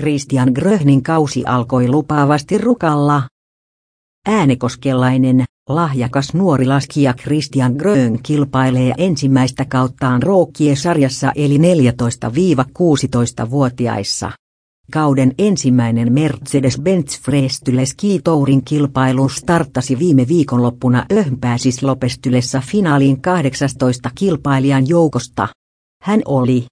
Christian Gröhnin kausi alkoi lupaavasti rukalla. Äänekoskelainen, lahjakas nuori laskija Christian Gröhn kilpailee ensimmäistä kauttaan Rookkie-sarjassa eli 14–16-vuotiaissa. Kauden ensimmäinen Mercedes-Benz Freestyle Ski Tourin kilpailu starttasi viime viikonloppuna Öhnpäässä Slopestylessä finaaliin 18 kilpailijan joukosta. Hän oli